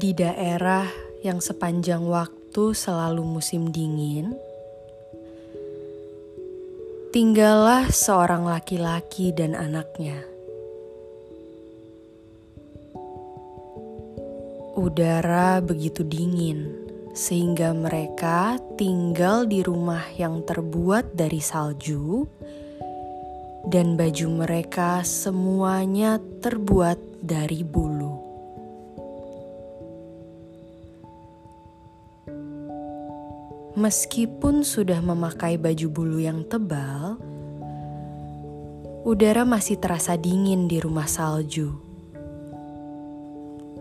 Di daerah yang sepanjang waktu selalu musim dingin, tinggallah seorang laki-laki dan anaknya. Udara begitu dingin, sehingga mereka tinggal di rumah yang terbuat dari salju, dan baju mereka semuanya terbuat dari bulu. Meskipun sudah memakai baju bulu yang tebal, udara masih terasa dingin di rumah salju.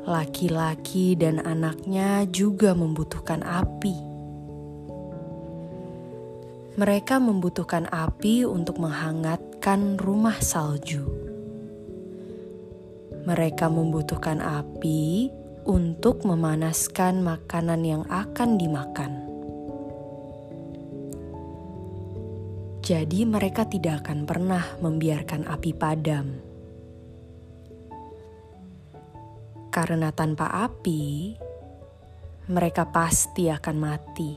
Laki-laki dan anaknya juga membutuhkan api. Mereka membutuhkan api untuk menghangatkan rumah salju. Mereka membutuhkan api untuk memanaskan makanan yang akan dimakan. Jadi mereka tidak akan pernah membiarkan api padam. Karena tanpa api, mereka pasti akan mati.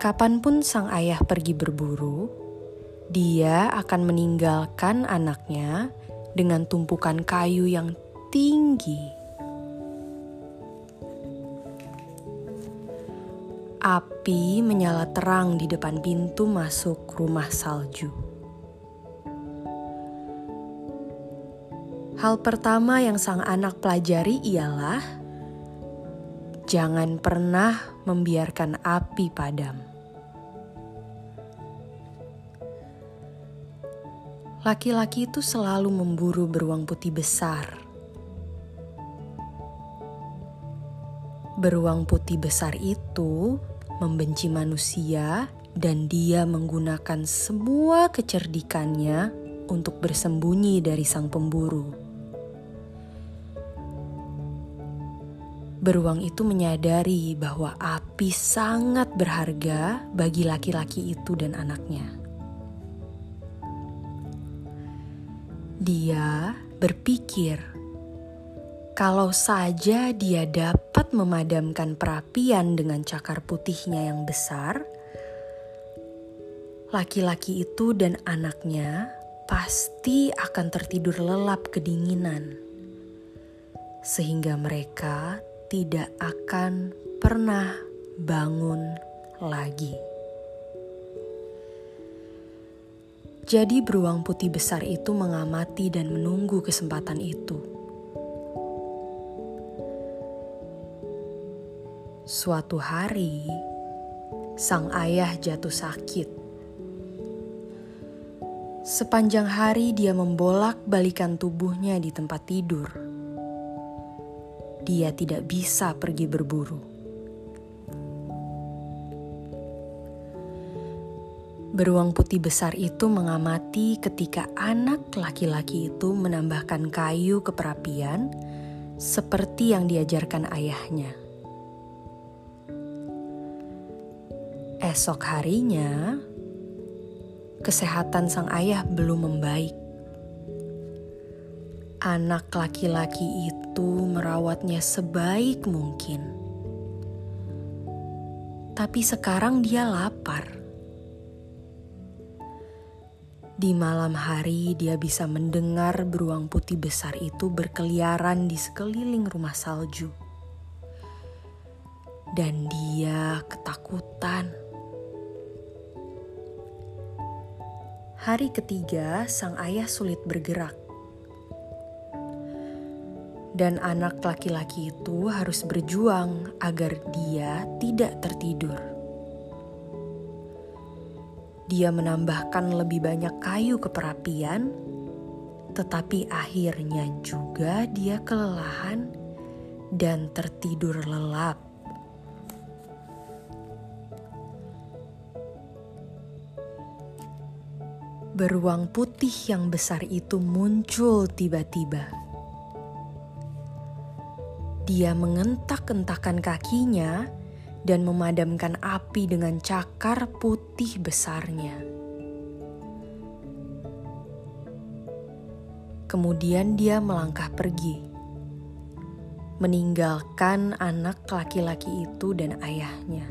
Kapanpun sang ayah pergi berburu, dia akan meninggalkan anaknya dengan tumpukan kayu yang tinggi. Api menyala terang di depan pintu masuk rumah salju. Hal pertama yang sang anak pelajari ialah jangan pernah membiarkan api padam. Laki-laki itu selalu memburu beruang putih besar. Beruang putih besar itu membenci manusia dan dia menggunakan semua kecerdikannya untuk bersembunyi dari sang pemburu. Beruang itu menyadari bahwa api sangat berharga bagi laki-laki itu dan anaknya. Dia berpikir, kalau saja dia dapat memadamkan perapian dengan cakar putihnya yang besar, laki-laki itu dan anaknya pasti akan tertidur lelap kedinginan, sehingga mereka tidak akan pernah bangun lagi. Jadi beruang putih besar itu mengamati dan menunggu kesempatan itu. Suatu hari, sang ayah jatuh sakit. Sepanjang hari dia membolak-balikan tubuhnya di tempat tidur. Dia tidak bisa pergi berburu. Beruang putih besar itu mengamati ketika anak laki-laki itu menambahkan kayu ke perapian seperti yang diajarkan ayahnya. Esok harinya, kesehatan sang ayah belum membaik. Anak laki-laki itu merawatnya sebaik mungkin. Tapi sekarang dia lapar. Di malam hari dia bisa mendengar beruang putih besar itu berkeliaran di sekeliling rumah salju. Dan dia ketakutan. Hari ketiga, sang ayah sulit bergerak. Dan anak laki-laki itu harus berjuang agar dia tidak tertidur. Dia menambahkan lebih banyak kayu ke perapian, tetapi akhirnya juga dia kelelahan dan tertidur lelap. Beruang putih yang besar itu muncul tiba-tiba. Dia mengentak-entakan kakinya dan memadamkan api dengan cakar putih besarnya. Kemudian dia melangkah pergi, meninggalkan anak laki-laki itu dan ayahnya.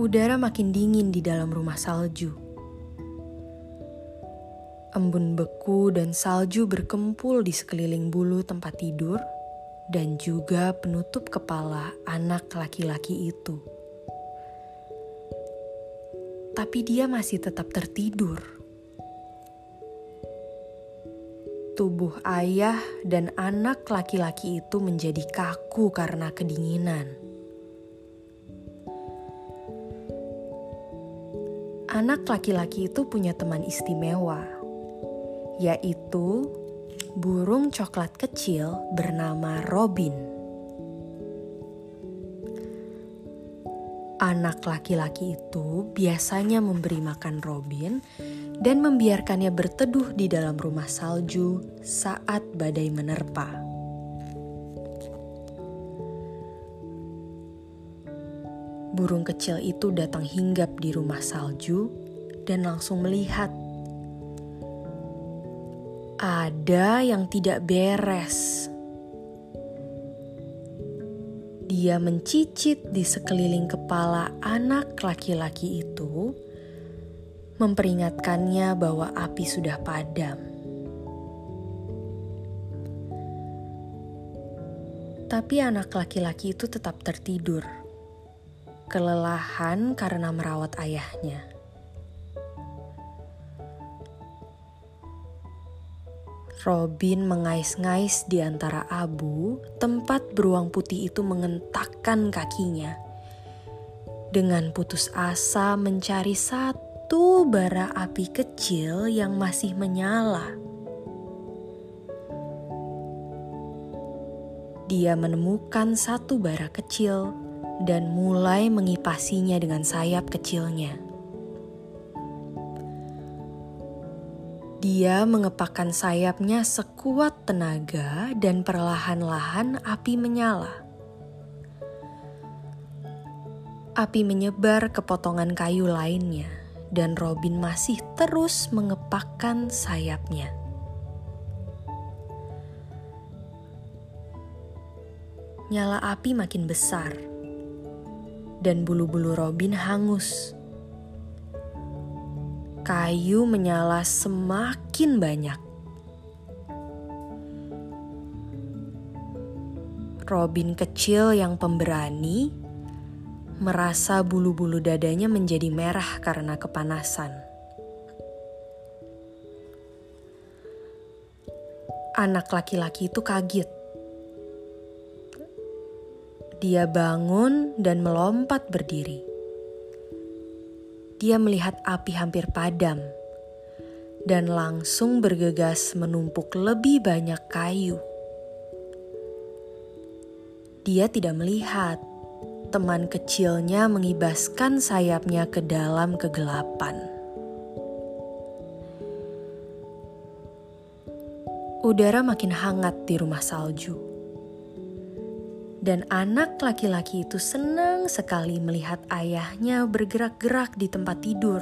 Udara makin dingin di dalam rumah salju. Embun beku dan salju berkempul di sekeliling bulu tempat tidur dan juga penutup kepala anak laki-laki itu. Tapi dia masih tetap tertidur. Tubuh ayah dan anak laki-laki itu menjadi kaku karena kedinginan. Anak laki-laki itu punya teman istimewa, yaitu burung coklat kecil bernama Robin. Anak laki-laki itu biasanya memberi makan Robin dan membiarkannya berteduh di dalam rumah salju saat badai menerpa. Burung kecil itu datang hinggap di rumah salju dan langsung melihat. Ada yang tidak beres. Dia mencicit di sekeliling kepala anak laki-laki itu, memperingatkannya bahwa api sudah padam. Tapi anak laki-laki itu tetap tertidur, kelelahan karena merawat ayahnya. Robin mengais-ngais di antara abu, tempat beruang putih itu mengentakkan kakinya. Dengan putus asa mencari satu bara api kecil yang masih menyala. Dia menemukan satu bara kecil dan mulai mengipasinya dengan sayap kecilnya. Dia mengepakkan sayapnya sekuat tenaga dan perlahan-lahan api menyala. Api menyebar ke potongan kayu lainnya. Dan Robin masih terus mengepakkan sayapnya. Nyala api makin besar, dan bulu-bulu Robin hangus. Kayu menyala semakin banyak. Robin kecil yang pemberani merasa bulu-bulu dadanya menjadi merah karena kepanasan. Anak laki-laki itu kaget. Dia bangun dan melompat berdiri. Dia melihat api hampir padam dan langsung bergegas menumpuk lebih banyak kayu. Dia tidak melihat teman kecilnya mengibaskan sayapnya ke dalam kegelapan. Udara makin hangat di rumah salju. Dan anak laki-laki itu senang sekali melihat ayahnya bergerak-gerak di tempat tidur.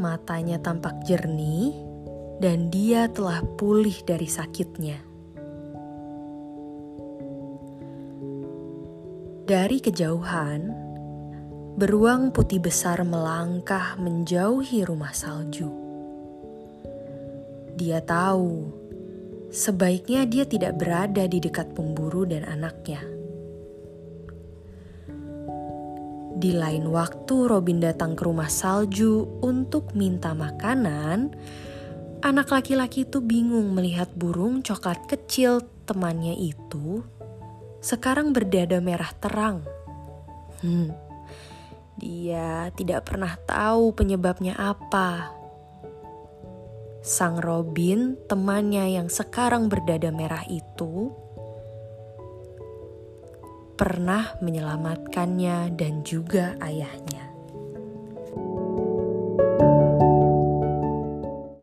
Matanya tampak jernih dan dia telah pulih dari sakitnya. Dari kejauhan, beruang putih besar melangkah menjauhi rumah salju. Dia tahu, sebaiknya dia tidak berada di dekat pemburu dan anaknya. Di lain waktu Robin datang ke rumah salju untuk minta makanan, anak laki-laki itu bingung melihat burung coklat kecil temannya itu sekarang berdada merah terang. Dia tidak pernah tahu penyebabnya apa. Sang Robin, temannya yang sekarang berdada merah itu, pernah menyelamatkannya dan juga ayahnya.